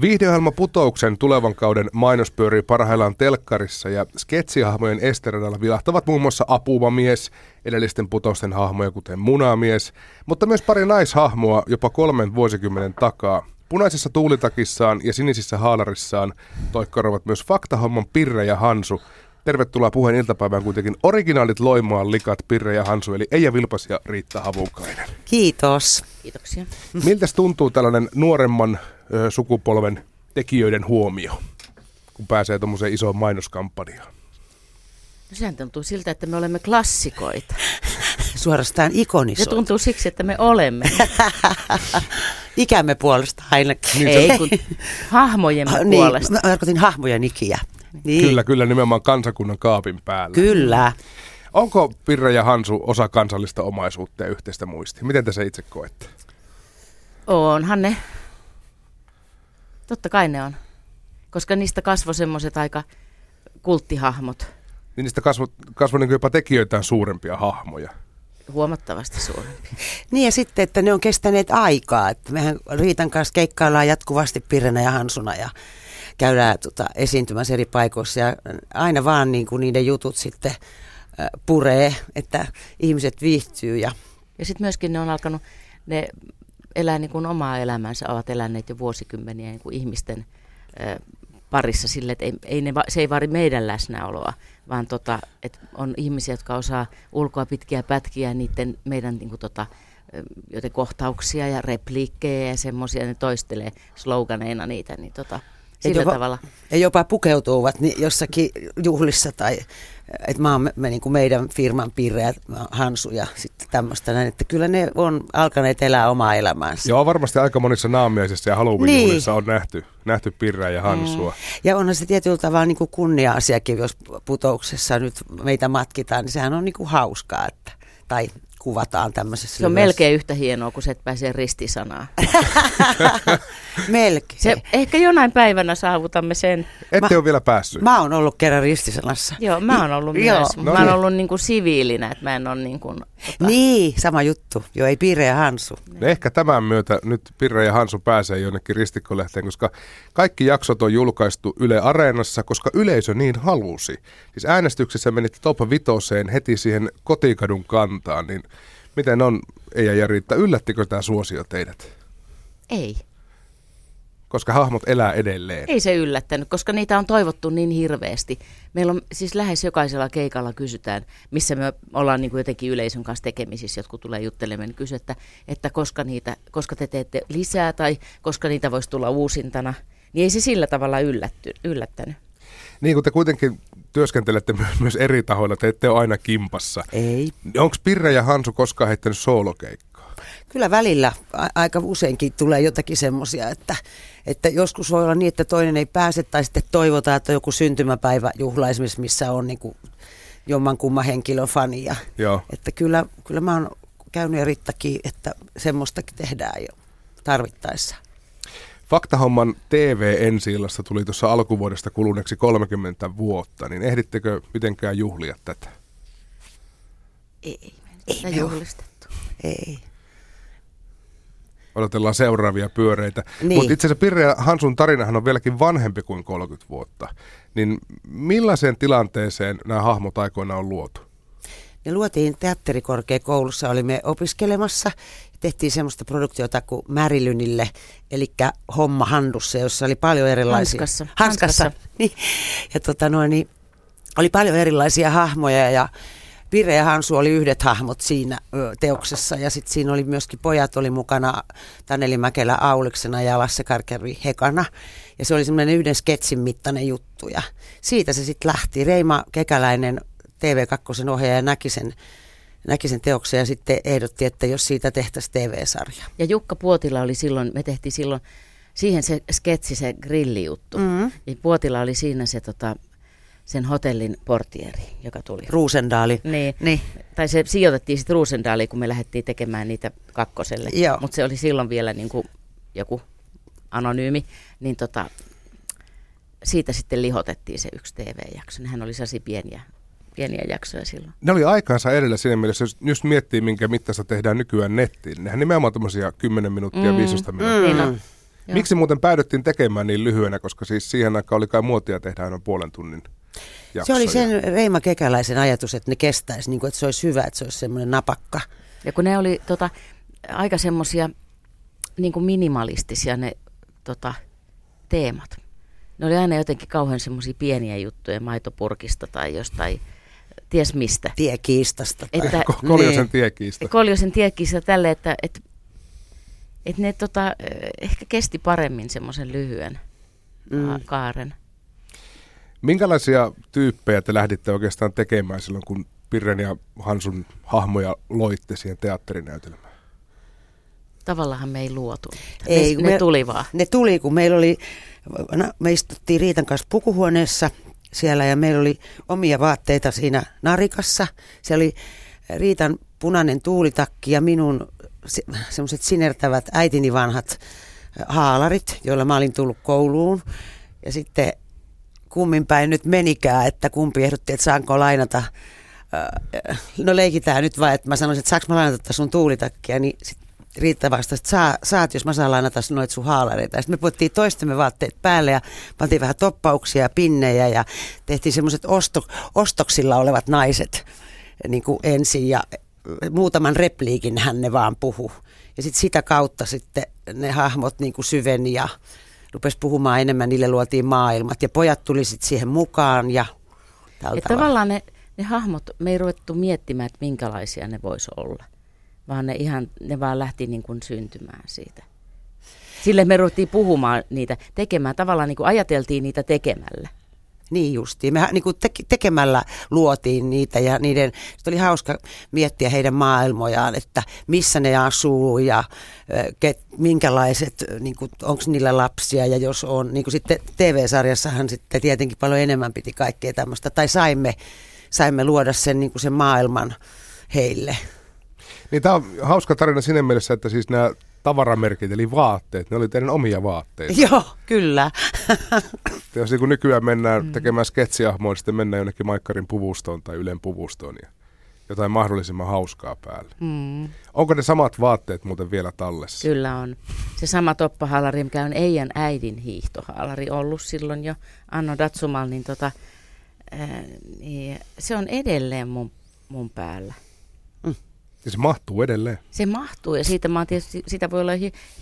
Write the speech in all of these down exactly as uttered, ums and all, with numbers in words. Viihdeohjelma Putouksen tulevan kauden mainos pyörii parhaillaan telkkarissa ja sketsihahmojen esteradalla vilahtavat muun muassa Apuvamies, edellisten Putousten hahmoja kuten Munamies, mutta myös pari naishahmoa jopa kolmen vuosikymmenen takaa. Punaisessa tuulitakissaan ja sinisissä haalarissaan toikkarovat myös Fakta homman Pirre ja Hansu. Tervetuloa Puheen iltapäivään kuitenkin originaalit Loimaan likat Pirre ja Hansu, eli Eija Vilpas ja Riitta Havukainen. Kiitos. Kiitoksia. Miltäs tuntuu tällainen nuoremman ö, sukupolven tekijöiden huomio, kun pääsee tuommoiseen isoon mainoskampanjaan? No sehän tuntuu siltä, että me olemme klassikoita. Suorastaan ikonisoita. Se tuntuu siksi, että me olemme. Ikämme puolesta ainakin. Ei, kun hahmojemme puolesta. Niin, mä tarkoitin hahmojen ikiä. Niin. Kyllä, kyllä, nimenomaan kansakunnan kaapin päällä. Kyllä. Onko Pirre ja Hansu osa kansallista omaisuutta ja yhteistä muistia? Miten te se itse koette? Onhan ne. Totta kai ne on. Koska niistä kasvoi semmoiset aika kulttihahmot. Niin niistä kasvoi kasvo niin jopa tekijöitään suurempia hahmoja. Huomattavasti suurempi. Niin ja sitten, että ne on kestäneet aikaa. Että mehän Riitan kanssa keikkaillaan jatkuvasti Pirrenä ja Hansuna ja käydään tota, esiintymässä eri paikoissa ja aina vaan niin kuin niiden jutut sitten äh, puree, että ihmiset viihtyy. Ja, ja sitten myöskin ne on alkanut, ne elää niin kuin omaa elämäänsä, ovat eläneet jo vuosikymmeniä niin kuin ihmisten äh, parissa sille, että ei, ei ne, se ei vaadi meidän läsnäoloa, vaan tota, että on ihmisiä, jotka osaa ulkoa pitkiä pätkiä, niiden meidän niin kuin, tota, joten kohtauksia ja repliikkejä ja semmoisia, ne toistelee sloganeina niitä, niin tota, sillä jopa, tavalla. Ja jopa pukeutuvat niin jossakin juhlissa tai että mä oon me, niin kuin meidän firman Pirre, Hansu ja sitten tämmöistä näin, että kyllä ne on alkaneet elää omaa elämäänsä. Joo, varmasti aika monissa naamiaisissa ja Halloween-juhlissa niin on nähty, nähty Pirreä ja Hansua. Mm. Ja onhan se tietyllä tavalla niin kuin kunnia-asiakin, jos Putouksessa nyt meitä matkitaan, niin sehän on niin kuin hauskaa, että, tai kuvataan tämmöisessä. Se on myös melkein yhtä hienoa, kun se et pääsee ristisanaan. Melkein. Se, ehkä jonain päivänä saavutamme sen. Ette mä, ole vielä päässyt. Mä oon ollut kerran ristisanassa. Joo, mä oon ollut I, myös. No mä niin. oon ollut niin kuin siviilinä, että mä en ole niin kuin Tota... Niin, sama juttu. Joo, ei Pirre ja Hansu. No ehkä tämän myötä nyt Pirre ja Hansu pääsee jonnekin ristikkolehteen, koska kaikki jaksot on julkaistu Yle Areenassa, koska yleisö niin halusi. Siis äänestyksessä menitte top vitoseen heti siihen Kotikadun kantaan, niin miten on, Eija ja Riitta, yllättikö tämä suosio teidät? Ei. Koska hahmot elää edelleen. Ei se yllättänyt, koska niitä on toivottu niin hirveästi. Meillä on siis lähes jokaisella keikalla kysytään, missä me ollaan niin kuin jotenkin yleisön kanssa tekemisissä, jotkut tulee juttelemaan, niin kysyä, että, että koska, niitä, koska te teette lisää tai koska niitä voisi tulla uusintana, niin ei se sillä tavalla yllätty, yllättänyt. Niin kuin te kuitenkin työskentelette myös eri tahoilla, te ette ole aina kimpassa. Ei. Onko Pirre ja Hansu koskaan heittänyt soolokeikkaa? Kyllä välillä a- aika useinkin tulee jotakin semmoisia, että, että joskus voi olla niin, että toinen ei pääse tai sitten toivotaan, että joku syntymäpäiväjuhla esimerkiksi, missä on niin kuin jommankumman henkilön fania. Joo. Että kyllä, kyllä mä oon käynyt ja Riittakin, että semmoistakin tehdään jo tarvittaessa. Faktahomman T V-ensi-illassa tuli tuossa alkuvuodesta kuluneeksi kolmekymmentä vuotta, niin ehdittekö mitenkään juhlia tätä? Ei, ei me juhlistettu. Ei. Odotellaan seuraavia pyöreitä. Niin. Mutta itse asiassa Pirre ja Hansun tarinahan on vieläkin vanhempi kuin kolmekymmentä vuotta. Niin millaiseen tilanteeseen nämä hahmot aikoinaan on luotu? Ne luotiin teatterikorkeakoulussa, olimme opiskelemassa. Tehtiin semmoista produktiota kuin Märilynille, eli homma handussa, jossa oli paljon erilaisia. Hanskassa. Hanskassa. Hanskassa. Niin. Ja tota noin, niin oli paljon erilaisia hahmoja ja Pirre ja Hansu oli yhdet hahmot siinä teoksessa ja sitten siinä oli myöskin pojat oli mukana Taneli Mäkelä Auliksena ja Lasse Karkeri Hekana. Ja se oli semmoinen yhden sketsin mittainen juttu ja siitä se sitten lähti. Reima Kekäläinen, T V kaksi ohjaaja, näki sen, näki sen teoksen ja sitten ehdotti, että jos siitä tehtäisiin T V-sarja. Ja Jukka Puotila oli silloin, me tehtiin silloin siihen se sketsi, se grillijuttu. Mm-hmm. Ja Puotila oli siinä se tota sen hotellin portieri, joka tuli. Ruusendaali. Niin. niin. Tai se sijoitettiin sitten Ruusendaaliin, kun me lähdettiin tekemään niitä kakkoselle. Mutta se oli silloin vielä niin kuin joku anonyymi. Niin tota, siitä sitten lihotettiin se yksi T V-jakso. Nehän oli sellaisia pieniä, pieniä jaksoja silloin. Ne oli aikaansa edellä siinä mielessä, jos just miettii, minkä mittaista tehdään nykyään nettiin. Nehän nimenomaan tämmöisiä kymmenen minuuttia, mm. viisitoista minuuttia. Mm. Niin on. Joo. Miksi muuten päädyttiin tekemään niin lyhyenä, koska siis siihen aikaan oli kai muotia tehdä aina puolen tunnin jakso. Se oli sen Reima Kekäläisen ajatus, että ne kestäisi, niin kuin, että se olisi hyvä, että se olisi semmoinen napakka. Ja kun ne oli tota, aika semmoisia niin kuin minimalistisia ne tota, teemat. Ne oli aina jotenkin kauhean semmoisia pieniä juttuja, maitopurkista tai jostain, ties mistä. Tiekiistasta. Että, Koljosen tiekiista. Koljosen tiekiista tälle, että... että Että ne tota, ehkä kesti paremmin semmoisen lyhyen mm. kaaren. Minkälaisia tyyppejä te lähditte oikeastaan tekemään silloin, kun Pirren ja Hansun hahmoja loitte siihen teatterinäytelmään? Tavallaan me ei luotu. Ei, ne, me, ne tuli vaan. Ne tuli, kun meillä oli, no, me istuttiin Riitan kanssa pukuhuoneessa siellä ja meillä oli omia vaatteita siinä narikassa. Se oli Riitan punainen tuulitakki ja minun... semmoiset sinertävät äitini vanhat haalarit, joilla mä olin tullut kouluun. Ja sitten kumminpäin nyt menikään, että kumpi ehdotti, että saanko lainata. No leikitään nyt vaan, että mä sanoisin, että saanko mä lainata sun tuulitakkia, niin sitten Riitta vastasi, että saa, saat, jos mä saan lainata noita sun haalareita. Sitten me puhuttiin toistemme vaatteet päälle ja pantiin vähän toppauksia ja pinnejä ja tehtiin semmoiset osto, ostoksilla olevat naiset niin kuin ensin ja muutaman repliikin hän ne vaan puhui. Ja sitten sitä kautta sitten ne hahmot niin kuin syveni ja rupesi puhumaan enemmän, niille luotiin maailmat. Ja pojat tuli sitten siihen mukaan ja tältä. Ja tavallaan ne, ne hahmot, me ei ruvettu miettimään, että minkälaisia ne voisi olla. Vaan ne ihan, ne vaan lähti niin kuin syntymään siitä. Sille me ruvettiin puhumaan niitä tekemään, tavallaan niin kuin ajateltiin niitä tekemällä. Niin justiin. Me niin kuin tekemällä luotiin niitä ja niiden, sit oli hauska miettiä heidän maailmojaan, että missä ne asuu ja ket, minkälaiset, niin kuin, onko niillä lapsia ja jos on. Niin kuin sitten T V-sarjassahan sitten tietenkin paljon enemmän piti kaikkea tämmöistä, tai saimme, saimme luoda sen, niin kuin sen maailman heille. Niin tämä on hauska tarina siinä mielessä, että siis nämä tavaramerkit, eli vaatteet, ne oli teidän omia vaatteita. Joo, kyllä. Jos niin kuin nykyään mennään tekemään sketsiahmoa, niin sitten mennään jonnekin Maikkarin puvustoon tai Ylen puvustoon ja jotain mahdollisimman hauskaa päälle. Mm. Onko ne samat vaatteet muuten vielä tallessa? Kyllä on. Se sama toppahaalari, mikä on Eijan äidin hiihtohaalari ollut silloin jo Anno Datsumal, niin, tota, äh, niin se on edelleen mun, mun päällä. Ja se mahtuu edelleen. Se mahtuu ja siitä, mä oon tietysti, siitä voi olla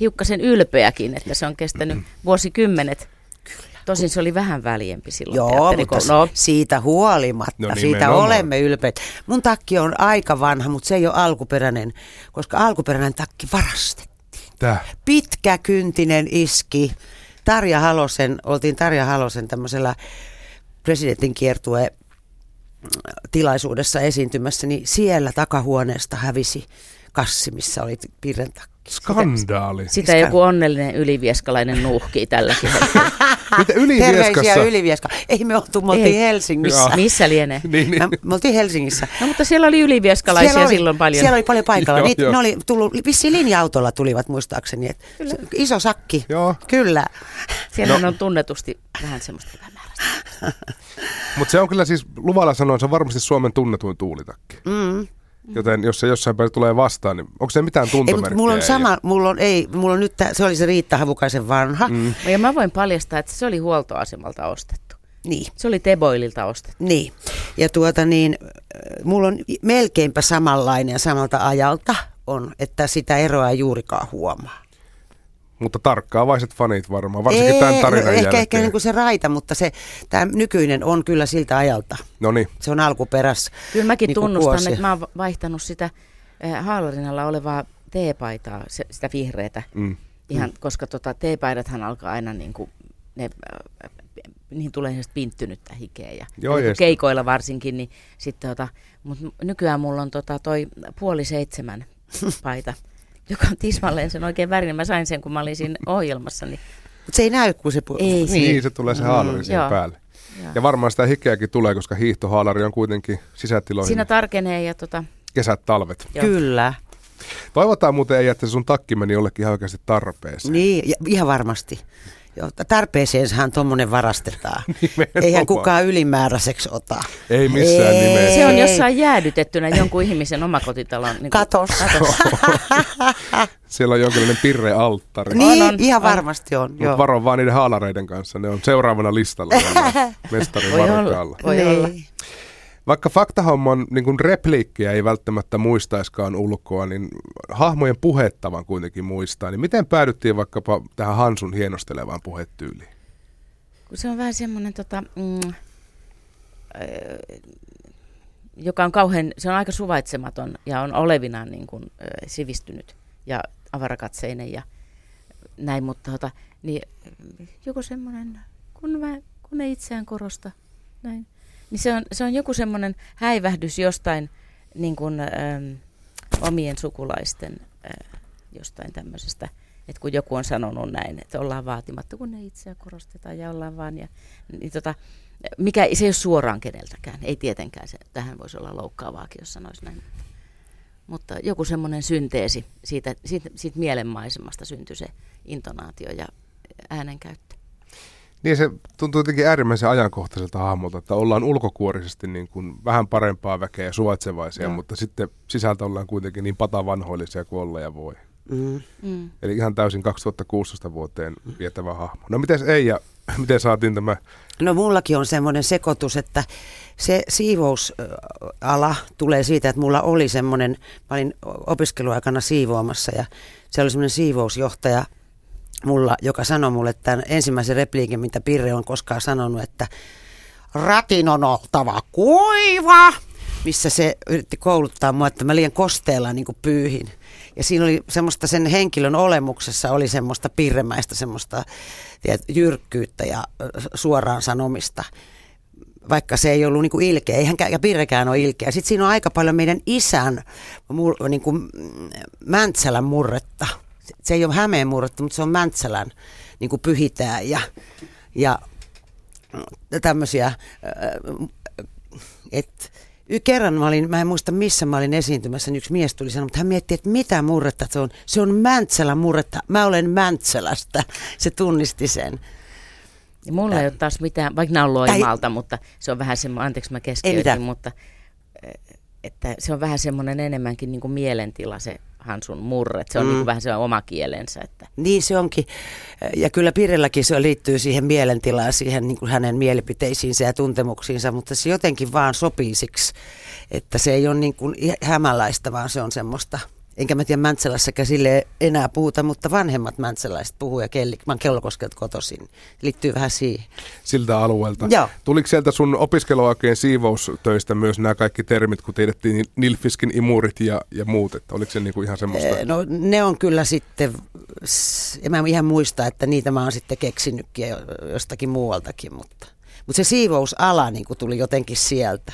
hiukkasen ylpeäkin, että se on kestänyt vuosikymmenet. Kyllä. Tosin se oli vähän väljempi silloin. Joo, mutta no. siitä huolimatta, no, siitä olemme ylpeitä. Mun takki on aika vanha, mutta se ei ole alkuperäinen, koska alkuperäinen takki varastettiin. Tää. Pitkäkyntinen iski. Tarja Halosen, oltiin Tarja Halosen tämmöisellä presidentin kiertue tilaisuudessa esiintymässä, niin siellä takahuoneesta hävisi kassi, missä oli Pirren takki. Skandaali. Sitä, sitä joku onnellinen ylivieskalainen nuuhkii tälläkin hetkellä. Mitä Ylivieskassa? Terveisiä Ylivieska. Ei me oltu, me oltiin Helsingissä. Joo. Missä lienee? Niin, niin. Me oltiin Helsingissä. No mutta siellä oli ylivieskalaisia siellä oli, silloin paljon. Siellä oli paljon paikalla. Joo, Niitä, jo. Ne oli tullut, vissiin linja-autolla tulivat muistaakseni. Että iso sakki. Joo. Kyllä. Siellä no. on tunnetusti vähän semmoista epämääräistä. Mutta se on kyllä siis, luvalla sanoen, se on varmasti Suomen tunnetuin tuulitakki. Mm. Joten jos se jossain päin tulee vastaan, niin onko se mitään tuntomerkkejä? Ei, mulla on sama, mulla on, ei, mulla on nyt, se oli se Riitta Havukaisen vanha. Mm. Ja mä voin paljastaa, että se oli huoltoasemalta ostettu. Niin. Se oli Teboililta ostettu. Niin. Ja tuota niin, mulla on melkeinpä samanlainen samalta ajalta on, että sitä eroa ei juurikaan huomaa. Mutta tarkkaavaiset fanit varmaan, varsinkin ei, tämän tarinan no, ehkä, jälkeen. Ehkä niin kuin se raita, mutta se, tämä nykyinen on kyllä siltä ajalta. Noniin. Se on alkuperäs. Kyllä mäkin niin tunnustan, kuosia. Että mä oon vaihtanut sitä äh, haalarinalla olevaa teepaitaa, se, sitä vihreätä. Mm. Ihan, mm. Koska tota, teepaidathan alkaa aina, niin kuin, ne, äh, niihin tulee ihan pinttynyttä hikeä. Ja, Joo, ja keikoilla varsinkin. Niin sitten, tota, mut nykyään mulla on tota, toi puoli seitsemän paita. Joka on tismalleen sen oikein värinen. Mä sain sen, kun mä olin siinä ohjelmassa. Niin... Mutta se ei näy, kun se... Pu- ei, niin, niin, se tulee se haalari mm, siihen joo. päälle. Joo. Ja varmaan sitä hikeäkin tulee, koska hiihtohaalari on kuitenkin sisätiloihin. Siinä tarkenee ja... Tota... Kesät, talvet. Joo. Kyllä. Toivotaan muuten, Eija, että sun takki meni jollekin ihan oikeasti tarpeeseen. Niin, ihan varmasti. Jo, tarpeeseensahan tuommoinen varastetaan. Nimenomaan. Eihän kukaan ylimääräiseksi ota. Ei missään ei. Nimessä. Se on jossain jäädytettynä jonkun ihmisen omakotitalon niin katossa. Siellä on jonkinlainen pirrealttari. Niin, on, on, ihan on. Varmasti on. Mutta varo vaan niiden haalareiden kanssa. Ne on seuraavana listalla. Mestarin varokalla. Voi olla. Vaikka faktahomman niin repliikkiä ei välttämättä muistaiskaan ulkoa, niin hahmojen puhettavan kuitenkin muistaa. Niin miten päädyttiin vaikkapa tähän Hansun hienostelevaan puhetyyliin? Se on vähän semmoinen, tota, mm, joka on kauhean, se on aika suvaitsematon ja on olevinaan niin kuin, sivistynyt ja avarakatseinen ja näin, mutta ota, niin, joku semmoinen, kun, kun ei itseään korosta, näin. Niin se on, se on joku semmoinen häivähdys jostain niin kuin, äm, omien sukulaisten äh, jostain tämmöisestä, että kun joku on sanonut näin, että ollaan vaatimatta, kun ne itseä korostetaan ja ollaan vaan. Ja, niin tota, mikä, se ei ole suoraan keneltäkään, ei tietenkään se, tähän voisi olla loukkaavaakin, jos sanoisi näin. Mutta joku semmoinen synteesi, siitä, siitä, siitä mielenmaisemasta syntyi se intonaatio ja äänenkäyttö. Niin se tuntuu jotenkin äärimmäisen ajankohtaiselta hahmolta, että ollaan ulkokuorisesti niin kuin vähän parempaa väkeä ja suvaitsevaisia, no. Mutta sitten sisältä ollaan kuitenkin niin patavanhoillisia kuin olla ja voi. Mm. Mm. Eli ihan täysin kaksituhattakuusitoista vuoteen vietävä hahmo. No mites Eija, miten saatiin tämä? No mullakin on semmoinen sekoitus, että se siivousala tulee siitä, että mulla oli semmoinen, mä olin opiskeluaikana siivoamassa ja se oli semmoinen siivousjohtaja, mulla, joka sanoi mulle tämän ensimmäisen repliikin, mitä Pirre on koskaan sanonut, että ratin on oltava kuiva, missä se yritti kouluttaa mua, että mä liian kosteella niin kuin pyyhin. Ja siinä oli semmoista, sen henkilön olemuksessa oli semmoista pirremäistä, semmoista tiedät, jyrkkyyttä ja suoraan sanomista. Vaikka se ei ollut niin kuin ilkeä, eihän ja Pirrekään ole ilkeä. Sitten siinä on aika paljon meidän isän niin kuin Mäntsälän murretta. Se ei ole Hämeen murretta, mutta se on Mäntsälän niin kuin pyhitään ja, ja tämmöisiä. Kerran mä olin, mä en muista missä mä olin esiintymässä, niin yksi mies tuli sanoa, mutta hän mietti, että mitä murretta se on. Se on Mäntsälän murretta. Mä olen Mäntsälästä. Se tunnisti sen. Ja mulla ei ole taas mitään, vaikka nämä on Loimaalta, mutta se on vähän semmoinen, anteeksi mä keskeytin, mutta että se on vähän semmoinen enemmänkin niin kuin mielentila se. Hansun murret. Se on mm. niin kuin vähän se oma kielensä. Että. Niin se onkin. Ja kyllä Pirrelläkin se liittyy siihen mielentilaan, siihen niin kuin hänen mielipiteisiinsä ja tuntemuksiinsa, mutta se jotenkin vaan sopii siksi, että se ei ole niin kuin hämäläistä, vaan se on semmoista. Enkä mä tiedä Mäntsälässäkään silleen enää puhuta, mutta vanhemmat mäntsäläiset puhuu ja kelli, mä oon Kellokoskelta kotoisin. Liittyy vähän siihen. Siltä alueelta. Joo. Tuliko sieltä sun opiskeluaikeen siivoustöistä myös nämä kaikki termit, kun tiedettiin Nilfiskin imurit ja, ja muut? Että oliko se niinku ihan semmoista? E, no ne on kyllä sitten, en mä ihan muista, että niitä mä oon sitten keksinytkin jostakin muualtakin, mutta, mutta se siivousala niinku tuli jotenkin sieltä.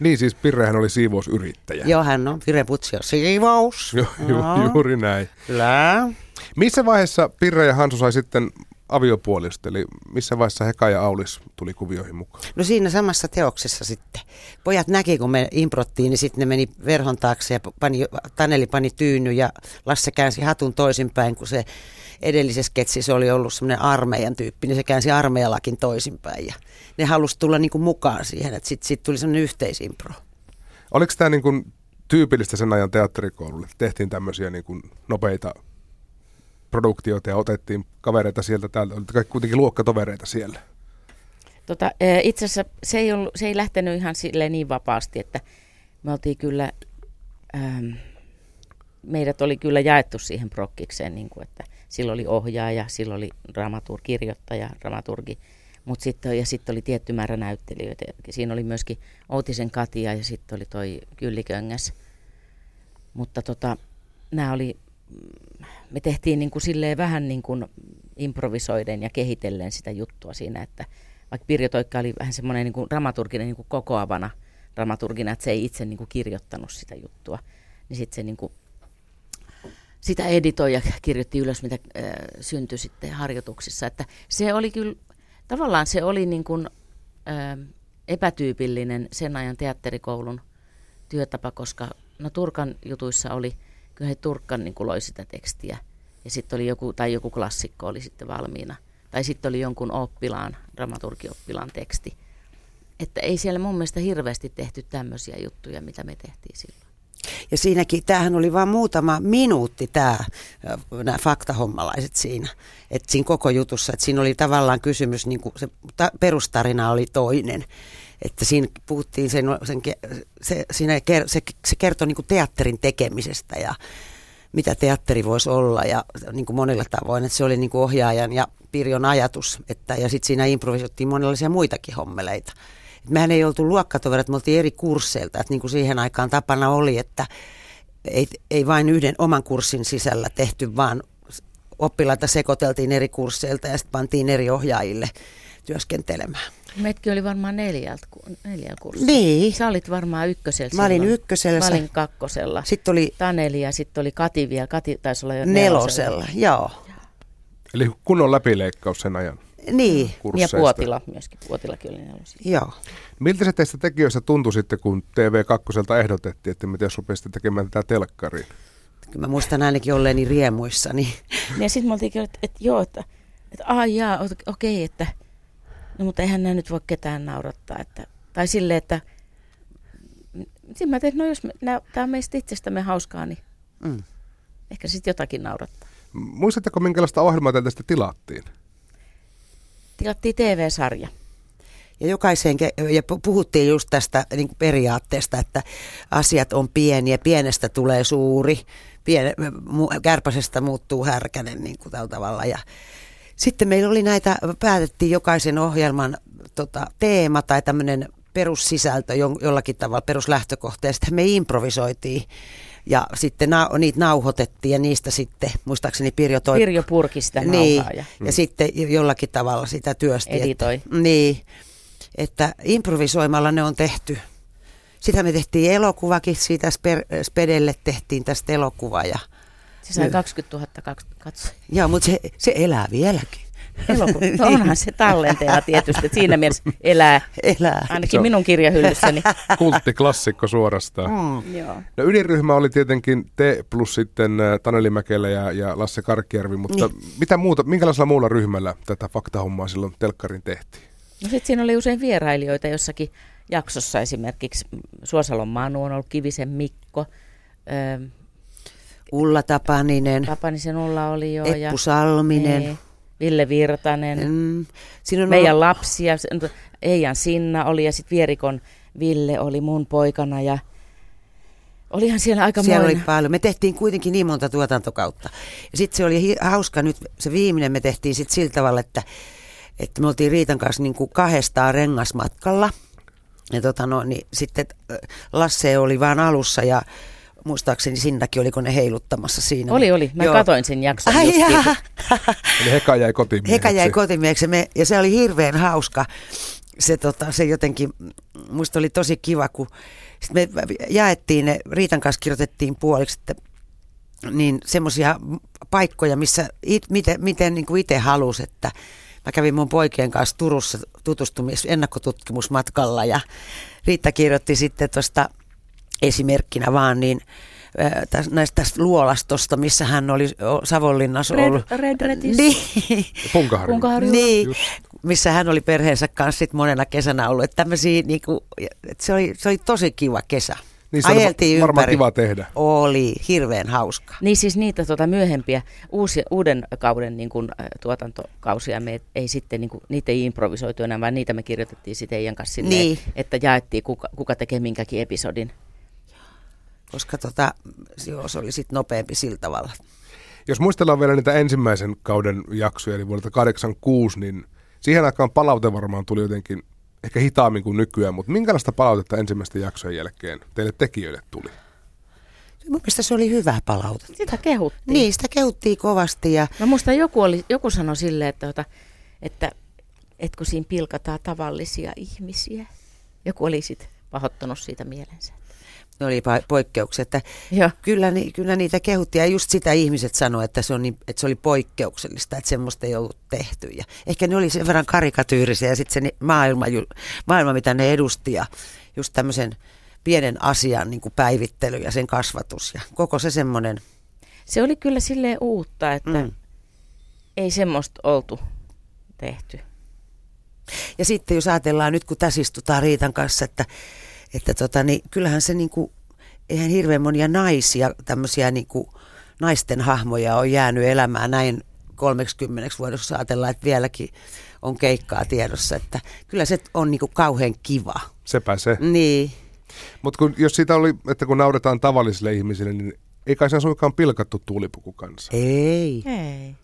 Niin siis Pirrehän oli siivousyrittäjä. Joo, hän on. Pirreputsi on siivous. Joo, ju, ju, juuri näin. Kyllä. Missä vaiheessa Pirre ja Hansu sai sitten aviopuolista, eli missä vaiheessa Heka ja Aulis tuli kuvioihin mukaan? No siinä samassa teoksessa sitten. Pojat näki, kun me improttiin, niin sitten ne meni verhon taakse ja pani, Taneli pani tyyny ja Lasse käänsi hatun toisinpäin, kun se edellisessä ketsissä oli ollut semmoinen armeijan tyyppi, niin se käänsi armeijalakin toisinpäin ja ne halusi tulla niin kuin mukaan siihen, että sitten sit tuli semmoinen yhteisimpro. Oliko tämä niin kuin tyypillistä sen ajan teatterikoululle? Tehtiin tämmöisiä niin kuin nopeita produktioita ja otettiin kavereita sieltä täältä. Oli kaikki kuitenkin luokkatovereita siellä. Tota, itse asiassa se ei, ollut, se ei lähtenyt ihan silleen niin vapaasti, että me oltiin kyllä, ähm, meidät oli kyllä jaettu siihen prokkikseen, niin kuin, että sillä oli ohjaaja, sillä oli dramaturgi, kirjoittaja, dramaturgi, mut sitten, ja sitten oli tietty määrä näyttelijöitä. Siinä oli myöskin Outisen Katia ja sitten oli toi Kylliköngäs. Mutta tota, nämä oli... Me tehtiin niin kuin silleen vähän niin kuin improvisoiden ja kehitellen sitä juttua siinä, että vaikka Pirjo Toikka oli vähän semmoinen niin kuin dramaturginen niin kuin kokoavana dramaturgina, että se ei itse niin kuin kirjoittanut sitä juttua, niin sitten se niin kuin sitä editoi ja kirjoitti ylös, mitä äh, syntyi sitten harjoituksissa, että se oli kyllä, tavallaan se oli niin kuin äh, epätyypillinen sen ajan teatterikoulun työtapa, koska no Turkan jutuissa oli kyllä he Turkkan niin kuin loi sitä tekstiä ja sitten oli joku, tai joku klassikko oli sitten valmiina. tai sitten oli jonkun oppilaan, dramaturgioppilaan teksti. Että ei siellä mun mielestä hirveästi tehty tämmöisiä juttuja, mitä me tehtiin silloin. Ja siinäkin, tämähän oli vain muutama minuutti tämä, nämä faktahommalaiset siinä, että siinä koko jutussa, että siinä oli tavallaan kysymys, niin kuin se perustarina oli toinen, että siinä puhuttiin, sen, sen, se, siinä ker, se, se kertoi niin kuin teatterin tekemisestä ja mitä teatteri voisi olla ja niin kuin monilla tavoin, että se oli niin kuin ohjaajan ja Pirjon ajatus, että, ja sitten siinä improvisoittiin monenlaisia muitakin hommeleita. Mehän ei oltu luokkatoverit, me oltiin eri kursseilta, että niin kuin siihen aikaan tapana oli, että ei, ei vain yhden oman kurssin sisällä tehty, vaan oppilaita sekoiteltiin eri kursseilta ja sitten pantiin eri ohjaajille työskentelemään. Meitäkin oli varmaan neljältä, neljällä kurssilla. Niin. Sä olit varmaan ykkösellä. Mä olin ykkösellä. Mä olin kakkosella. Sitten oli Taneli ja sitten oli Kati vielä. Kati taisi olla jo nelosella. nelosella. Joo. Eli kunnon läpileikkaus sen ajan. Niin, ja Puotila myöskin. Puotilakin oli nelosia. Joo. Miltä se teistä tekijöistä tuntui sitten, kun T V kakkoselta ehdotettiin, että miten rupesitte tekemään tätä telkkariin? Mä muistan ainakin olleeni riemuissani. Ja sitten me oltiin kyllä, että, että joo, että, että ai jaa, okei, että no, mutta eihän nämä nyt voi ketään naurattaa. Että, tai silleen, että siinä mä tein, no jos tämä on meistä itsestämme hauskaa, niin mm. ehkä sitten jotakin naurattaa. Muistatteko, minkälaista ohjelmaa teiltä sitten tilattiin? Tilattiin T V-sarja. Ja jokaiseen, ja puhuttiin just tästä niin kuin periaatteesta, että asiat on pieniä, pienestä tulee suuri, piene, kärpäsestä muuttuu härkänen niin kuin tällä tavalla. Ja sitten meillä oli näitä, päätettiin jokaisen ohjelman tota, teema tai tämmöinen perussisältö jollakin tavalla, peruslähtökohta, ja sitten me improvisoitiin. Ja sitten na- niitä nauhoitettiin ja niistä sitten, muistaakseni Pirjo Toikka. Pirjo purkista nauhaa. Niin, ja mm. sitten jollakin tavalla sitä työsti. Editoi. Että, niin, että improvisoimalla ne on tehty. Sitä me tehtiin elokuvakin, siitä Spedelle tehtiin tästä elokuvaa. Ja se sai kaksikymmentätuhatta katsojia. Joo, mutta se, se elää vieläkin. Elokuva. No onhan se tallenteena tietysti, että siinä mielessä elää, elää. Ainakin minun kirjahyllyssäni. Kulttiklassikko suorastaan. Mm. Joo. No ydinryhmä oli tietenkin te plus sitten Taneli Mäkelä ja, ja Lasse Karkeri, mutta niin. mitä muuta, minkälaisella muulla ryhmällä tätä faktahommaa silloin telkkarin tehtiin? No sitten siinä oli usein vierailijoita jossakin jaksossa, esimerkiksi Suosalon Manu on ollut, Kivisen Mikko, ö, Ulla Tapaninen, Tapanisen Ulla oli jo, Eppu Salminen. Ja, niin. Ville Virtanen, mm, meidän ollut... lapsia, Eijan Sinna oli ja sitten Vierikon Ville oli mun poikana ja olihan siellä aika siellä moina. Oli paljon. Me tehtiin kuitenkin niin monta tuotantokautta. Sitten se oli hauska nyt, se viimeinen me tehtiin sitten sillä tavalla, että, että me oltiin Riitan kanssa niin kuin kahdestaan rengasmatkalla ja tota no, niin sitten Lasse oli vaan alussa ja muistaakseni Sinnakin, oliko ne heiluttamassa siinä. Oli, oli. Mä Joo. katoin sen jakson justiin. Eli Heka jäi kotimieheksi. Heka jäi kotimieheksi. Me, ja se oli hirveän hauska. Se, tota, se jotenkin, musta oli tosi kiva, kun me jaettiin ne, Riitan kanssa kirjoitettiin puoliksi, että niin semmoisia paikkoja, missä it, miten, miten niin kuin itse halusi, että mä kävin mun poikien kanssa Turussa tutustumis, ennakkotutkimusmatkalla ja Riitta kirjoitti sitten tuosta esimerkkinä vaan niin näistä luolastosta, missä hän oli Savonlinnassa ollut. Red, red niin. Punkaharju. Punkaharju. Niin, missä hän oli perheensä kanssa sit monena kesänä ollut. Että niinku, et se, oli, se oli tosi kiva kesä. Niin se Ajeltiin oli varmaan kiva tehdä. Oli hirveän hauska. Niin siis niitä tuota myöhempiä uusi, uuden kauden niin kun, tuotantokausia, me ei sitten, niin kun, niitä ei improvisoitu enää, vaan niitä me kirjoitettiin sitten Eijan kanssa sinne, niin. että jaettiin kuka, kuka tekee minkäkin episodin. Koska tota, joo, se oli sitten nopeampi sillä tavalla. Jos muistellaan vielä niitä ensimmäisen kauden jaksoja, eli vuodelta kahdeksankymmentäkuusi, niin siihen aikaan palaute varmaan tuli jotenkin ehkä hitaammin kuin nykyään, mutta minkälaista palautetta ensimmäisten jaksojen jälkeen teille tekijöille tuli? Mun mielestä se oli hyvää palautetta. Sitä kehuttiin. Niin, sitä kehuttiin kovasti. Ja... Mä muistan, joku, oli, joku sanoi silleen, että, että, että, että kun siinä pilkataan tavallisia ihmisiä, joku oli sitten pahoittanut siitä mielensä. Ne oli poikkeuksia, että kyllä, ni, kyllä niitä kehuttiin ja just sitä ihmiset sanoi, että se, on niin, että se oli poikkeuksellista, että semmoista ei ollut tehty. Ja ehkä ne oli sen verran karikatyyrisiä ja sitten se maailma, maailma, mitä ne edusti ja just tämmöisen pienen asian niin kuin päivittely ja sen kasvatus ja koko se semmoinen. Se oli kyllä silleen uutta, että mm. ei semmoista oltu tehty. Ja sitten jos ajatellaan nyt, kun tässä istutaan Riitan kanssa, että, että tota, niin kyllähän se niin kuin, eihän hirveän monia naisia, tämmöisiä niin kuin naisten hahmoja on jäänyt elämään näin kolmekymmentä vuodessa, ajatellaan, että vieläkin on keikkaa tiedossa, että kyllä se on niin kuin kauhean kiva. Sepä se. Niin. Mutta jos siitä oli, että kun nauretaan tavallisille ihmisille, niin ei kai se suinkaan pilkattu tuulipuku kanssa. Ei. Ei.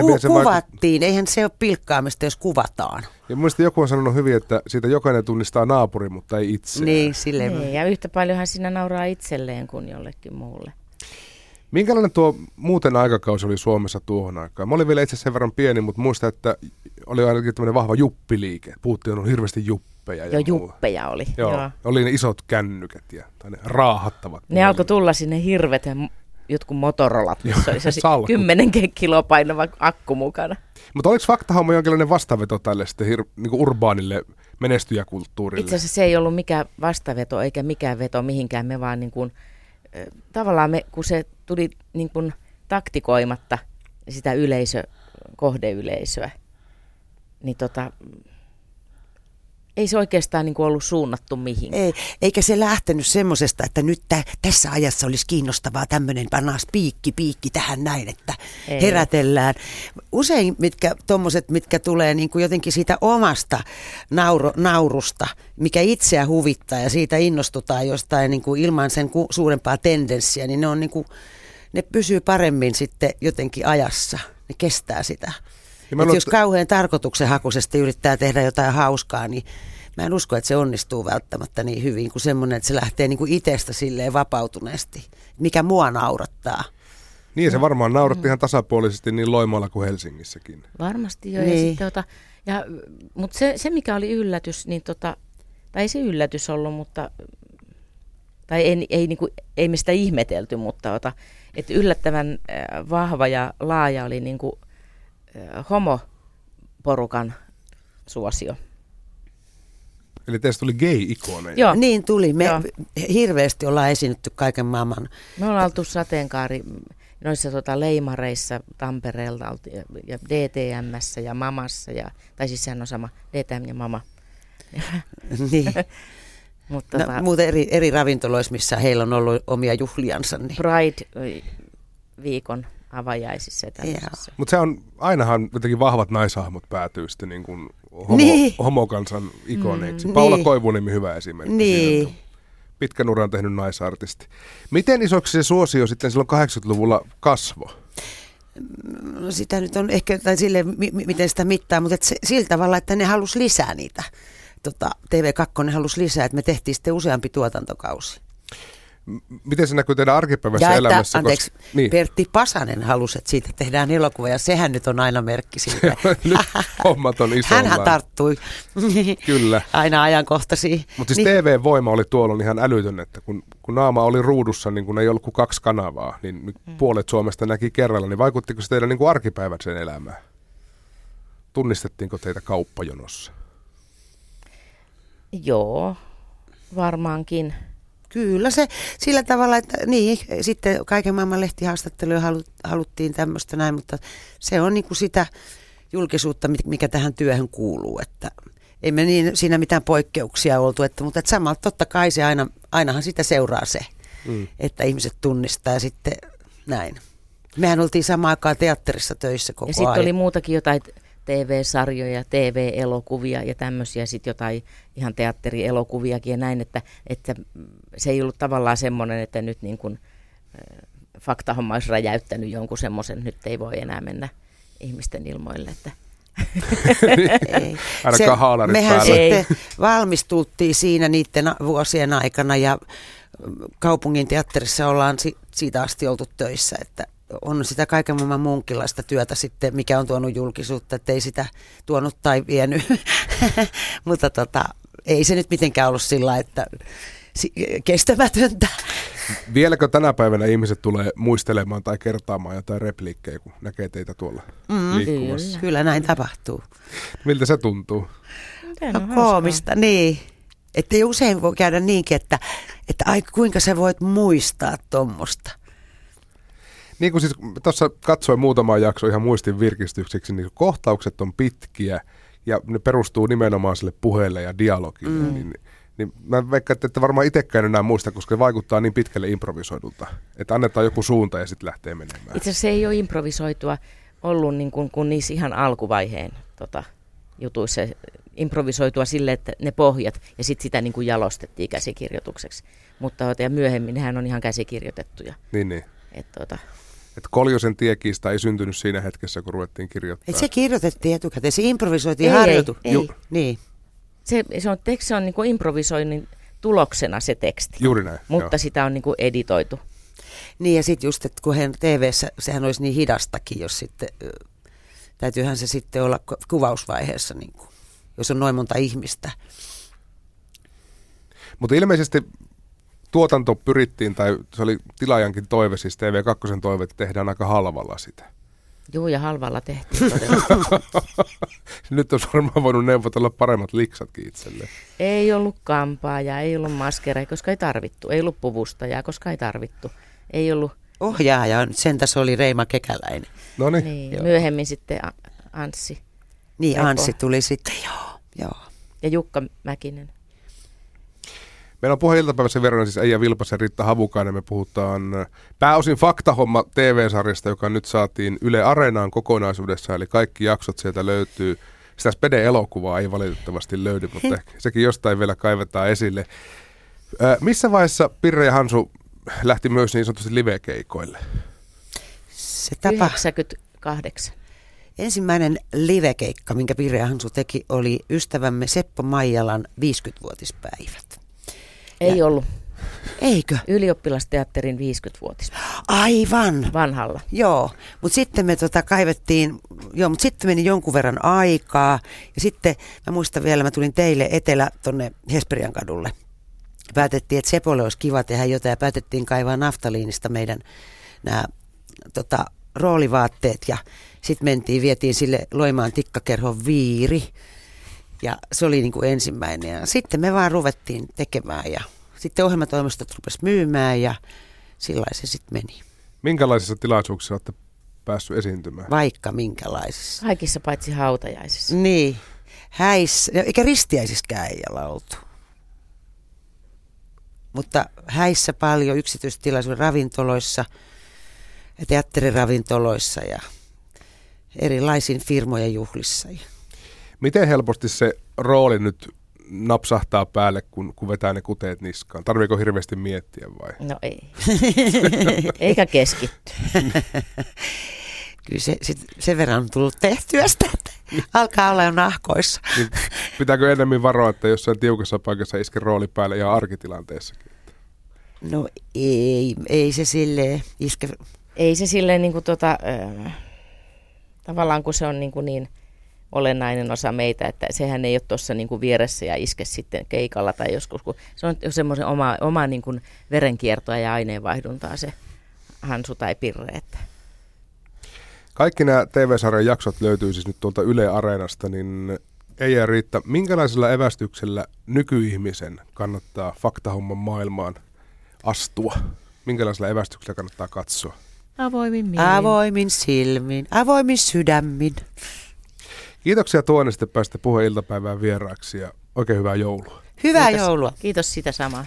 Ku, se kuvattiin, vaik- eihän se ole pilkkaamista, jos kuvataan. Ja mielestäni joku on sanonut hyvin, että siitä jokainen tunnistaa naapuri, mutta ei itseään. Niin, silleen. Niin, ja yhtä paljonhan siinä nauraa itselleen kuin jollekin muulle. Minkälainen tuo muuten aikakausi oli Suomessa tuohon aikaan? Mä olin vielä itse sen verran pieni, mutta muistan, että oli ainakin tämmöinen vahva juppiliike. Puhuttiin, on hirveästi juppeja. Ja juppeja muuta. Oli. Joo, joo. Oli ne isot kännykät ja ne raahattavat. Ne alkoi tulla sinne hirveten jotkut Motorolat, missä oli se kymmenen kiloa painava akku mukana. Mutta oliko faktahomma jonkinlainen vastaveto tälle sitten hir- niinku urbaanille menestyjäkulttuurille? Itse asiassa se ei ollut mikään vastaveto eikä mikään veto mihinkään. Me vaan niin kuin, tavallaan me, kun se tuli niin kuin taktikoimatta sitä yleisö, kohdeyleisöä, niin tota, ei se oikeastaan niin kuin ollut suunnattu mihinkään. Ei, eikä se lähtenyt semmoisesta, että nyt tä, tässä ajassa olisi kiinnostavaa tämmöinen, pannaan piikki, piikki tähän näin, että ei. Herätellään. Usein mitkä, tommoset, mitkä tulee niin kuin jotenkin siitä omasta nauro, naurusta, mikä itseä huvittaa ja siitä innostutaan jostain niin kuin ilman sen ku, suurempaa tendenssiä, niin ne, on niin kuin, ne pysyy paremmin sitten jotenkin ajassa, ne kestää sitä. Että jos kauhean tarkoituksenhakuisesti yrittää tehdä jotain hauskaa, niin mä en usko, että se onnistuu välttämättä niin hyvin kuin semmoinen, että se lähtee niin kuin itsestä silleen vapautuneesti, mikä mua naurattaa. Niin, se varmaan nauratti ihan tasapuolisesti niin Loimaalla kuin Helsingissäkin. Varmasti jo. Niin. Tota, mutta se, se, mikä oli yllätys, niin tota, tai ei se yllätys ollut, mutta, tai ei, ei, niin kuin, ei me sitä ihmetelty, mutta ota, että yllättävän vahva ja laaja oli niin kuin homoporukan suosio. Eli teistä tuli gay-ikoneja. Joo, niin tuli. Me Joo. hirveästi ollaan esiinnytty kaiken maailman. Me ollaan oltu sateenkaari noissa tota leimareissa Tampereelta ja D T M:ssä ja Mamassa. Ja, tai siis sehän on sama, D T M ja Mama. Niin. Mut tota, no, muuten eri, eri ravintoloissa, missä heillä on ollut omia juhliansa. Niin. Pride-viikon avajaisissa. Mutta se on, ainahan jotenkin vahvat naishahmot päätyy sitten niin kuin homo, niin. homokansan ikoneiksi. Mm, Paula niin. Koivuniemi hyvä esimerkki. Niin. Pitkän uran tehnyt naisartisti. Miten isoksi se suosio sitten silloin kahdeksankymmentäluvulla kasvoi? No sitä nyt on ehkä tai silleen, m- miten sitä mittaa, mutta se, sillä tavalla, että ne halusi lisää niitä. Tota, T V kaksi ne halusi lisää, että me tehtiin sitten useampi tuotantokausi. Miten se näkyy teidän arkipäivässä elämässä? Anteeksi, koska, niin. Pertti Pasanen halusi, että siitä tehdään elokuva, ja sehän nyt on aina merkki siitä. Nyt hommat on isolla. Hänhän tarttui Kyllä. aina ajankohtaisiin. Mutta siis niin. T V-voima oli tuolla ihan älytön, että kun, kun naama oli ruudussa, niin kun ei ollut kuin kaksi kanavaa, niin hmm. puolet Suomesta näki kerralla, niin vaikuttiko se teidän niin kuin arkipäivän sen elämään? Tunnistettiinko teitä kauppajonossa? Joo, varmaankin. Kyllä se sillä tavalla, että niin, sitten kaiken maailman lehtihaastatteluja haluttiin tämmöistä näin, mutta se on niin kuin sitä julkisuutta, mikä tähän työhön kuuluu, että ei me niin, siinä mitään poikkeuksia oltu, että, mutta että samalla totta kai se aina, ainahan sitä seuraa se, mm. että ihmiset tunnistaa sitten näin. Mehän oltiin samaan aikaan teatterissa töissä koko ajan. Ja sitten oli muutakin jotain T V-sarjoja, T V-elokuvia ja tämmöisiä, sitten jotain ihan teatterielokuviakin ja näin, että, että se ei ollut tavallaan semmoinen, että nyt niin kuin faktahomma olisi räjäyttänyt jonkun semmoisen, nyt ei voi enää mennä ihmisten ilmoille, että ei. Se, mehän päälle. Sitten valmistuttiin siinä niiden vuosien aikana ja kaupungin teatterissa ollaan si- siitä asti oltu töissä, että on sitä kaiken maailman muunkinlaista työtä sitten, mikä on tuonut julkisuutta, ettei sitä tuonut tai vienyt, mutta tota, ei se nyt mitenkään ollut sillä, että kestämätöntä. Vieläkö tänä päivänä ihmiset tulee muistelemaan tai kertaamaan jotain repliikkejä, kun näkee teitä tuolla mm, liikkuvassa? Kyllä. Kyllä näin tapahtuu. Miltä se tuntuu? No, koomista, niin. Että usein voi käydä niinkin, että, että ai, kuinka sä voit muistaa tuommoista. Niin kuin siis tuossa katsoin muutama jakso ihan muistin virkistyksiksi, niin kohtaukset on pitkiä ja ne perustuu nimenomaan sille puheelle ja dialogille. Mm. Niin, niin mä veikkaan, että ette varmaan itsekään enää muista, koska se vaikuttaa niin pitkälle improvisoidulta, että annetaan joku suunta ja sitten lähtee menemään. Itse asiassa se ei ole improvisoitua ollut niin kuin, kun niissä ihan alkuvaiheen tota, jutuissa improvisoitua sille, että ne pohjat ja sitten sitä niin kuin jalostettiin käsikirjoitukseksi. Mutta ja myöhemmin nehän on ihan käsikirjoitettuja. Niin, niin. Et, tota. Et Koljosen tiekiista ei syntynyt siinä hetkessä, kun ruvettiin kirjoittamaan. Et se kirjoitettiin etukäteen, se improvisoitiin harjoitu. Ei, ei. Niin. Se, se on, teksti on niin kuin improvisoinnin tuloksena se teksti. Juuri näin. Mutta joo. Sitä on niin kuin editoitu. Niin ja sitten just, että kun hän T V:ssä, sehän olisi niin hidastakin, jos sitten, täytyyhän se sitten olla kuvausvaiheessa, niin kuin, jos on noin monta ihmistä. Mutta ilmeisesti tuotanto pyrittiin, tai se oli tilaajankin toive, siis T V kakkosen toive, että tehdään aika halvalla sitä. Joo, ja halvalla tehtiin todella. Nyt olisi varmaan voinut neuvotella paremmat liksatkin itselleen. Ei ollut kampaajaa, ei ollut maskereja, koska ei tarvittu. Ei ollut puvustajaa, koska ei tarvittu. Ei ollut. Ohjaaja, sen tässä oli Reima Kekäläinen. No niin. Myöhemmin sitten Anssi. Niin, Anssi tuli sitten, joo. joo. Ja Jukka Mäkinen. Meillä on Puheen Iltapäivässä verona siis Eija Vilpas ja Riitta Havukainen. Me puhutaan pääosin Fakta homma T V-sarjasta, joka nyt saatiin Yle Areenaan kokonaisuudessaan. Eli kaikki jaksot sieltä löytyy. Sitä spede-elokuvaa ei valitettavasti löydy, mutta sekin jostain vielä kaivetaan esille. Äh, missä vaiheessa Pirre ja Hansu lähti myös niin sanotusti livekeikoille? Se tapa... yhdeksänkymmentäkahdeksan. Ensimmäinen livekeikka, minkä Pirre ja Hansu teki, oli ystävämme Seppo Maijalan viisikymmentävuotispäivät. Ei ja. Ollut. Eikö? Ylioppilasteatterin viisikymmentävuotis. Aivan. Vanhalla. Joo, mutta sitten me tota kaivettiin, joo, mutta sitten meni jonkun verran aikaa. Ja sitten, mä muistan vielä, mä tulin teille etelä tonne Hesperian kadulle. Päätettiin, että Sepolle olisi kiva tehdä jotain ja päätettiin kaivaa naftaliinista meidän nämä tota, roolivaatteet. Ja sitten mentiin, vietiin sille Loimaan tikkakerhon viiri. Ja se oli niin kuin ensimmäinen. Ja sitten me vaan ruvettiin tekemään ja sitten ohjelmatoimistot rupesi myymään ja sillä lailla se sitten meni. Minkälaisissa tilaisuuksissa olette päässyt esiintymään? Vaikka minkälaisissa. Kaikissa paitsi hautajaisissa. Niin. Häissä, eikä ristiäisiskään ei olla oltu. Mutta häissä paljon, yksityistilaisuuden ravintoloissa, teatteriravintoloissa ja erilaisiin firmojen juhlissa. Miten helposti se rooli nyt napsahtaa päälle, kun, kun vetää ne kuteet niskaan? Tarviiko hirveästi miettiä vai? No ei. Eikä keskitty. Kyllä se, sit, sen verran on tullut tehtyä sitä, alkaa olla jo nahkoissa. Niin, pitääkö enemmän varoa, että jossain tiukassa paikassa iske rooli päälle ihan arkitilanteessakin? No ei, ei se silleen iske. Ei se silleen niin kuin tota, äh, tavallaan kun se on niin, kuin niin olennainen osa meitä, että sehän ei ole tuossa niinku vieressä ja iske sitten keikalla tai joskus, kun se on semmoisen omaa oma niinku verenkiertoa ja aineenvaihduntaa se Hansu tai Pirre. Että. Kaikki nämä T V-sarjan jaksot löytyy siis nyt tuolta Yle Areenasta, niin Eija ja Riitta, minkälaisella evästyksellä nykyihmisen kannattaa faktahomman maailmaan astua? Minkälaisella evästyksellä kannattaa katsoa? Avoimin mielin. Avoimin silmin, avoimin sydämin. Kiitoksia tuonne, sitten pääsitte Puheen Iltapäivään vieraaksi ja oikein hyvää joulua. Hyvää Kiitos. joulua. Kiitos sitä samaa.